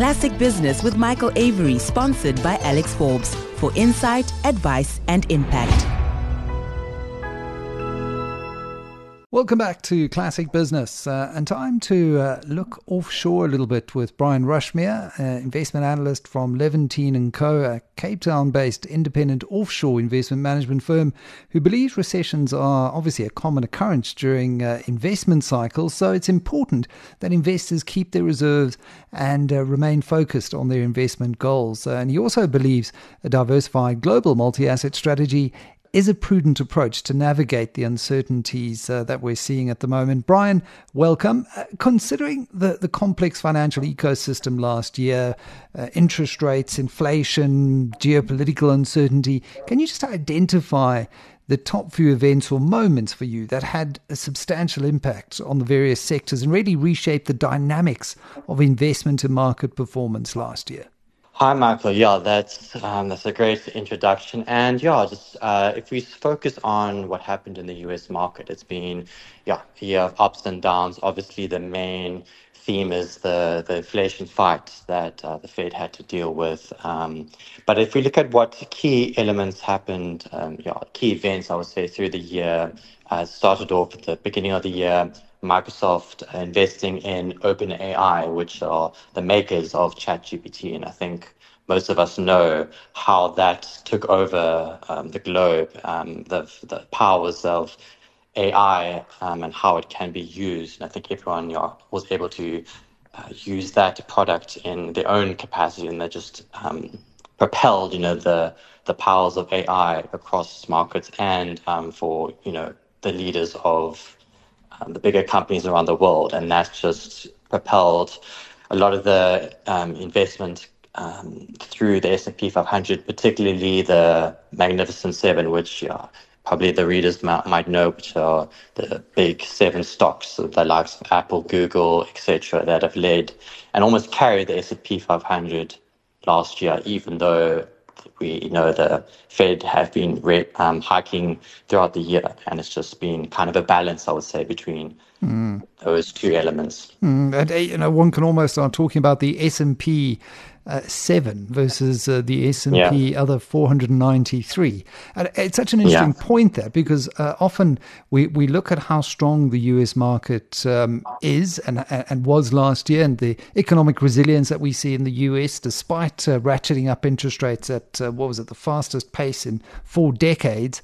Classic Business with Michael Avery, sponsored by Alex Forbes, for insight, advice, and impact. Welcome back to Classic Business, and time to look offshore a little bit with Brian Rushmere, investment analyst from Levantine & Co, a Cape Town-based independent offshore investment management firm who believes recessions are obviously a common occurrence during investment cycles, so it's important that investors keep their reserves and remain focused on their investment goals. And he also believes a diversified global multi-asset strategy is a prudent approach to navigate the uncertainties that we're seeing at the moment. Brian, welcome. Considering the complex financial ecosystem last year, interest rates, inflation, geopolitical uncertainty, can you just identify the top few events or moments for you that had a substantial impact on the various sectors and really reshaped the dynamics of investment and market performance last year? Hi, Michael. Yeah, that's a great introduction. And yeah, just if we focus on what happened in the US market, it's been a year of ups and downs. Obviously, the main theme is the inflation fight that the Fed had to deal with. But if we look at what key elements happened, key events, I would say, through the year, started off at the beginning of the year, Microsoft investing in OpenAI, which are the makers of ChatGPT. And I think most of us know how that took over the globe, the powers of AI and how it can be used. And I think everyone was able to use that product in their own capacity, and they just propelled, the powers of AI across markets and for, the leaders of the bigger companies around the world. And that's just propelled a lot of the investment through the S&P 500, particularly the Magnificent Seven, which probably the readers might know, which are the big seven stocks, the likes of Apple, Google, etc., that have led and almost carried the S&P 500 last year, even though we know the Fed have been hiking throughout the year, and it's just been kind of a balance, I would say, between those two elements. And one can almost start talking about the S&P 7 versus the S&P other 493. And it's such an interesting point there, because often we look at how strong the U.S. market is and was last year, and the economic resilience that we see in the U.S. despite ratcheting up interest rates at the fastest pace in 4 decades.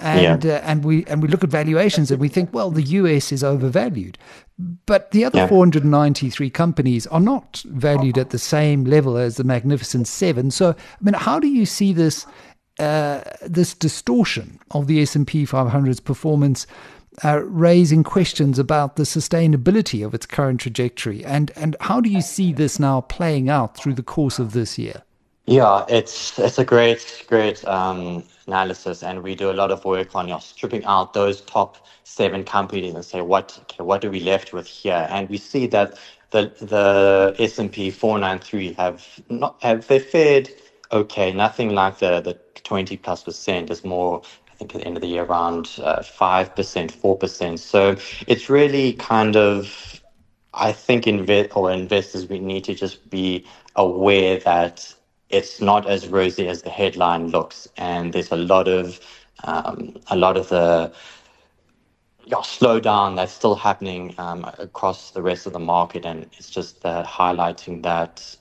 And and we look at valuations and we think, well, the US is overvalued, but the other 493 companies are not valued at the same level as the Magnificent Seven. So, I mean, how do you see this distortion of the S&P 500's performance raising questions about the sustainability of its current trajectory, and how do you see this now playing out through the course of this year? Yeah, it's a great analysis, and we do a lot of work on stripping out those top 7 companies and say what are we left with here, and we see that the S&P 493 have they fared okay, nothing like the 20+%. Is more, I think, at the end of the year around 5%, 4%. So it's really kind of, I think, investors, we need to just be aware that it's not as rosy as the headline looks, and there's a lot of the slowdown that's still happening across the rest of the market, and it's just highlighting that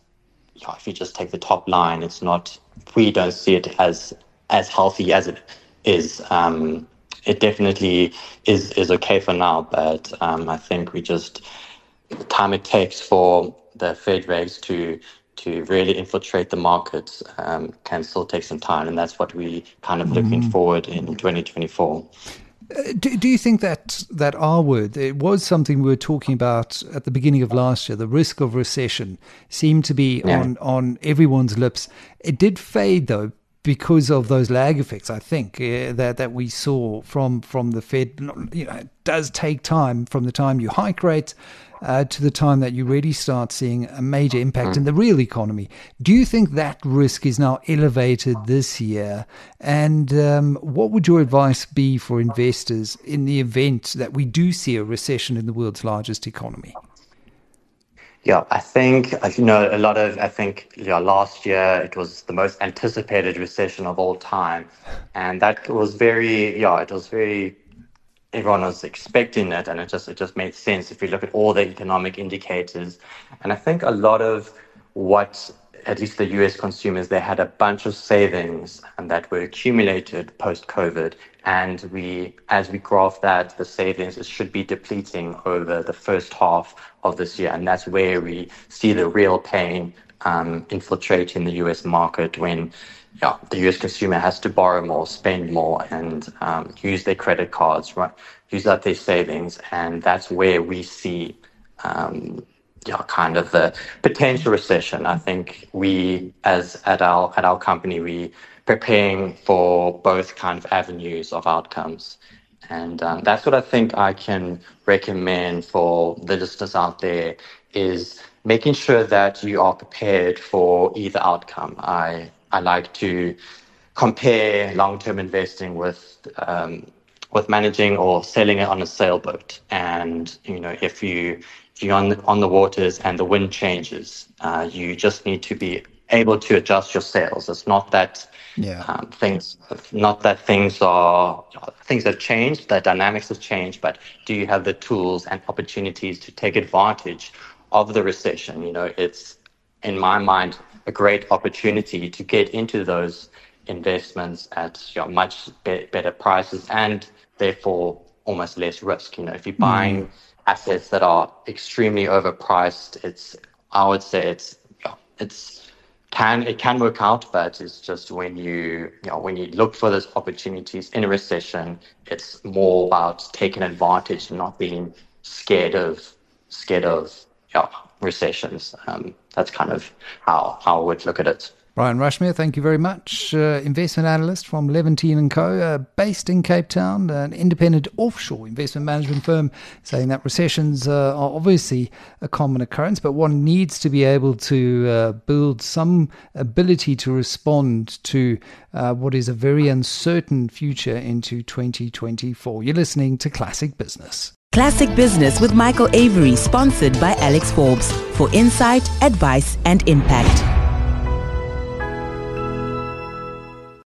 if you just take the top line, it's not. We don't see it as healthy as it is. It definitely is okay for now, but I think the time it takes for the Fed rates to really infiltrate the markets can still take some time, and that's what we kind of looking forward in 2024. Do you think that R word, it was something we were talking about at the beginning of last year, the risk of recession seemed to be on everyone's lips. It did fade, though, because of those lag effects, I think, that we saw from the Fed. It does take time from the time you hike rates to the time that you really start seeing a major impact in the real economy. Do you think that risk is now elevated this year? And what would your advice be for investors in the event that we do see a recession in the world's largest economy? Yeah, I think, last year it was the most anticipated recession of all time. And that was everyone was expecting it. And it just made sense if you look at all the economic indicators. And I think a lot of what, at least the US consumers, they had a bunch of savings and that were accumulated post-COVID. And as we graph that, the savings should be depleting over the first half of this year. And that's where we see the real pain infiltrating the US market when the US consumer has to borrow more, spend more, and use their credit cards, right? Use up their savings. And that's where we see kind of the potential recession. I think we, at our company, we preparing for both kind of avenues of outcomes, and that's what I think I can recommend for the listeners out there is making sure that you are prepared for either outcome. I like to compare long-term investing with managing or selling it on a sailboat, and if you're on the waters and the wind changes, you just need to be able to adjust your sails. It's not that things have changed, the dynamics have changed, but do you have the tools and opportunities to take advantage of the recession? It's, in my mind, a great opportunity to get into those investments at much better prices and therefore almost less risk. If you're buying assets that are extremely overpriced, it can work out, but it's just when you look for those opportunities in a recession, it's more about taking advantage and not being scared of recessions. That's kind of how I would look at it. Brian Rushmere, thank you very much. Investment analyst from Levantine & Co., based in Cape Town, an independent offshore investment management firm, saying that recessions are obviously a common occurrence, but one needs to be able to build some ability to respond to what is a very uncertain future into 2024. You're listening to Classic Business. Classic Business with Michael Avery, sponsored by Alex Forbes, for insight, advice, and impact.